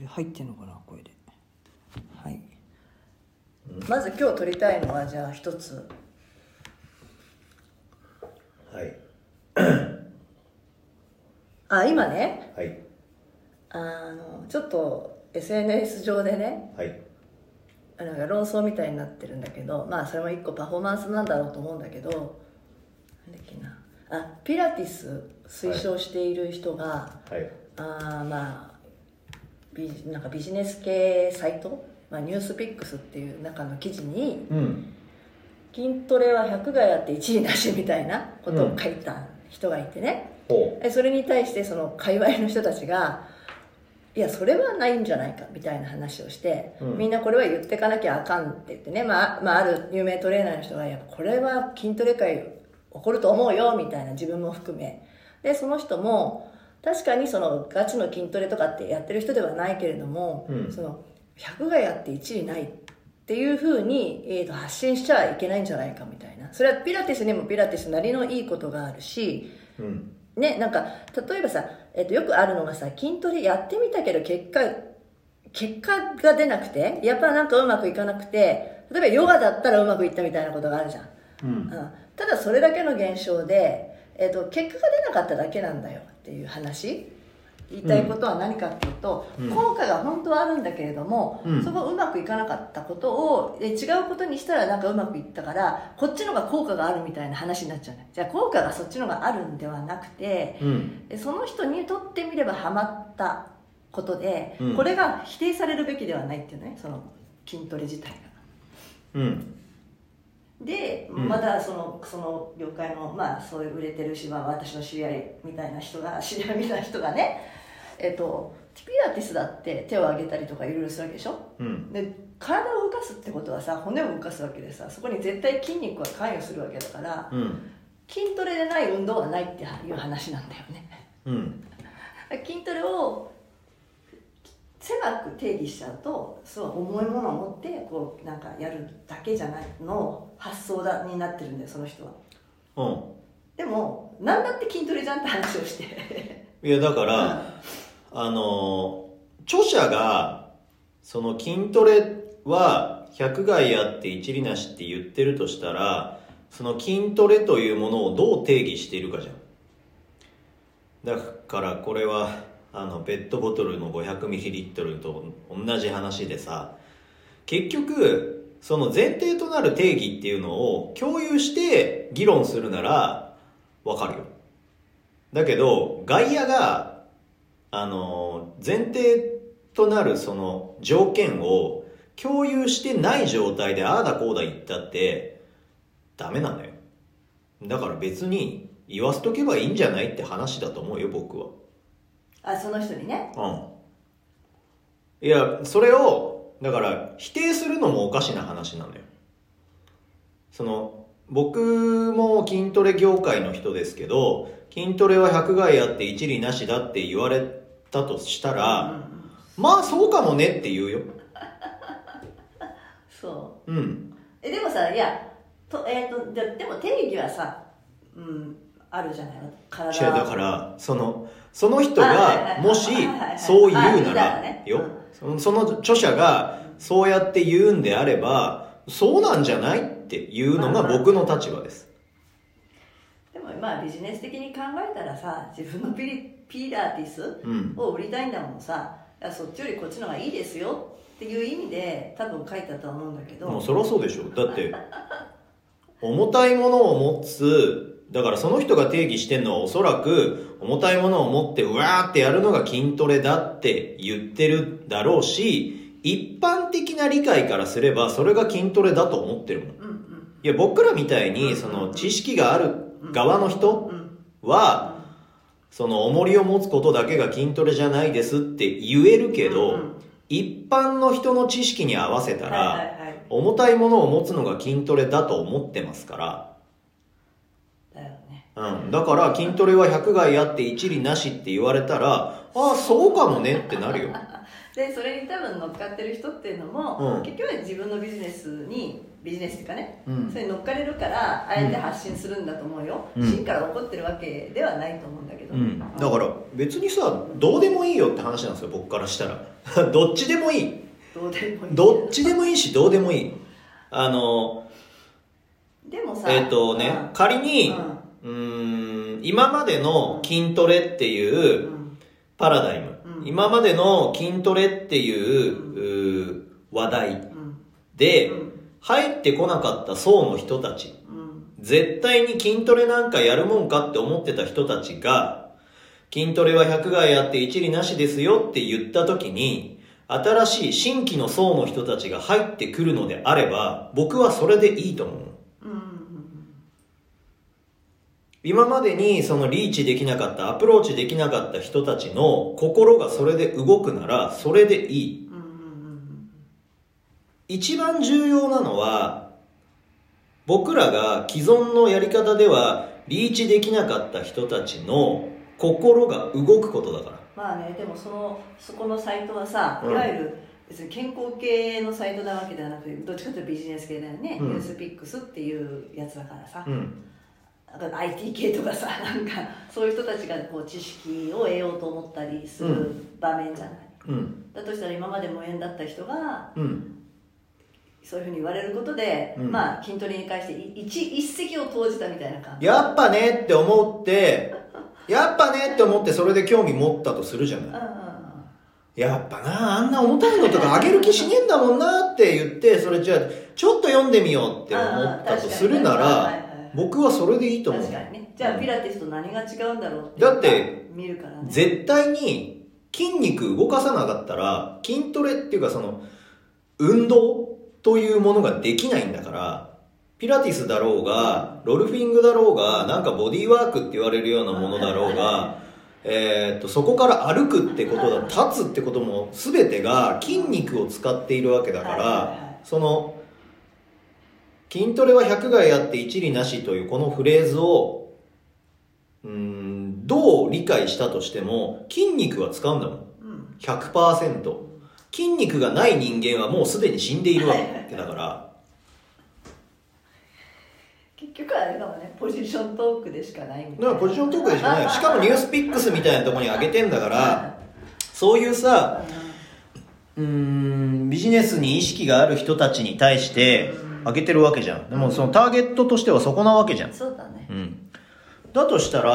れ入ってんのかな、これで。はい。まず今日取りたいのはじゃあ一つ。はい。あ、今ね。はい。ちょっと SNS 上でね。はい。なんか論争みたいになってるんだけど、まあそれも一個パフォーマンスなんだろうと思うんだけど、なんだっけな、あ、ピラティス推奨している人が、はい、まあなんかビジネス系サイト、まあ、NewsPicks っていう中の記事に、うん、筋トレは100がやって1位なしみたいなことを書いた人がいてね、うん、それに対してその界隈の人たちがいやそれはないんじゃないかみたいな話をして、うん、みんなこれは言ってかなきゃあかんって言ってね、ある有名トレーナーの人がやっぱこれは筋トレ界起こると思うよみたいな、自分も含めで、その人も確かにそのガチの筋トレとかってやってる人ではないけれども、うん、その100がやって1位ないっていう風に、発信しちゃいけないんじゃないかみたいな、それはピラティスにもピラティスなりのいいことがあるし、うんね、なんか例えばさ、よくあるのがさ、筋トレやってみたけど結果が出なくてやっぱなんかうまくいかなくて、例えばヨガだったらうまくいったみたいなことがあるじゃん、うんうん、ただそれだけの現象で、結果が出なかっただけなんだよっていう話。言いたいことは何かっていうと、うん、効果が本当はあるんだけれども、うん、そこうまくいかなかったことを違うことにしたらなんかうまくいったからこっちのが効果があるみたいな話になっちゃうね。じゃあ効果がそっちのがあるんではなくて、うん、その人にとってみればハマったことで、うん、これが否定されるべきではないっていうね、その筋トレ自体が、うん、で、うん、またその業界のまあそういう売れてるし、まあ、私の知り合いみたいな人がね、ピラティスだって手を上げたりとかいろいろするわけでしょ、うん、で体を動かすってことはさ、骨を動かすわけでさ、そこに絶対筋肉は関与するわけだから、うん、筋トレでない運動はないっていう話なんだよね、うん、筋トレを狭く定義しちゃうと、そう重いものを持ってこうなんかやるだけじゃないの発想になってるんだよ、その人は、うん、でも何だって筋トレじゃんって話をしていやだから著者がその筋トレは100害あって一理なしって言ってるとしたら、その筋トレというものをどう定義しているかじゃん。だからこれはペットボトルの 500ml と同じ話でさ、結局その前提となる定義っていうのを共有して議論するならわかるよ。だけど外野が前提となるその条件を共有してない状態でああだこうだ言ったってダメなのよ。だから別に言わせとけばいいんじゃないって話だと思うよ、僕は。あ、その人にね。うん。いや、それをだから否定するのもおかしな話なのよ。僕も筋トレ業界の人ですけど、筋トレは100害あって一理なしだって言われたとしたら、うん、まあそうかもねって言うよ。そう。うん。でもさ、いや、でも定義はさ、うん、あるじゃないの。体は。だからその人がもしそう言うなら、ね、よ、うん、その著者がそうやって言うんであれば、そうなんじゃないっていうのが僕の立場です。まあビジネス的に考えたらさ、自分のピラティスを売りたいんだもんさ、うん、そっちよりこっちの方がいいですよっていう意味で多分書いたと思うんだけど、もうそりゃそうでしょ。だって重たいものを持つ、だからその人が定義してんのはおそらく重たいものを持ってうわーってやるのが筋トレだって言ってるだろうし、一般的な理解からすればそれが筋トレだと思ってるもん、うんうん、いや僕らみたいにその知識がある側の人は、うん、その重りを持つことだけが筋トレじゃないですって言えるけど、うんうん、一般の人の知識に合わせたら、はいはいはい、重たいものを持つのが筋トレだと思ってますからだよね。うん、だから筋トレは百害あって一理なしって言われたら、ああそうかもねってなるよ。でそれに多分乗っかってる人っていうのも、うん、結局は自分のビジネスっていうかね、うん、それに乗っかれるからあえて発信するんだと思うよ、うん、真から怒ってるわけではないと思うんだけど、うん、だから別にさどうでもいいよって話なんですよ僕からしたら。どっちでもいい、どっちでもいいしどうでもいい。でもさね、うん、仮に、今までの筋トレっていうパラダイム、うん、今までの筋トレっていう、話題で、入ってこなかった層の人たち、絶対に筋トレなんかやるもんかって思ってた人たちが、筋トレは百害あって一理なしですよって言った時に、新しい新規の層の人たちが入ってくるのであれば、僕はそれでいいと思う。今までにそのリーチできなかったアプローチできなかった人たちの心がそれで動くならそれでいい。一番重要なのは僕らが既存のやり方ではリーチできなかった人たちの心が動くことだから。まあね、でもそこのサイトはさ、いわゆる別に健康系のサイトなわけではなくて、どっちかというとビジネス系だよね、NewsPicksっていうやつだからさ、IT 系とかさ、なんかそういう人たちがこう知識を得ようと思ったりする場面じゃない、だとしたら今まで無縁だった人が、そういうふうに言われることで、まあ筋トレに関して一石を投じたみたいな感じ。やっぱねって思ってそれで興味持ったとするじゃない。やっぱなあんな重たいのとかあげる気しねえんだもんなって言って、それじゃあちょっと読んでみようって思ったとするなら、僕はそれでいいと思う。確かにね。じゃあピラティスと何が違うんだろうって。だって見るからね。絶対に筋肉動かさなかったら筋トレっていうかその運動というものができないんだから、ピラティスだろうがロルフィングだろうがなんかボディーワークって言われるようなものだろうが、そこから歩くってことだ立つってことも全てが筋肉を使っているわけだから、その筋トレは百害あって一理なしというこのフレーズをどう理解したとしても筋肉は使うんだもん、100%。 筋肉がない人間はもうすでに死んでいるわけだから。結局あれだもんね、ポジショントークでしかないみたいな。ポジショントークでしかないしかもニュースピックスみたいなところに上げてんだから、そういうさビジネスに意識がある人たちに対して上げてるわけじゃん。でもそのターゲットとしてはそこなわけじゃん。そうだね。だとしたら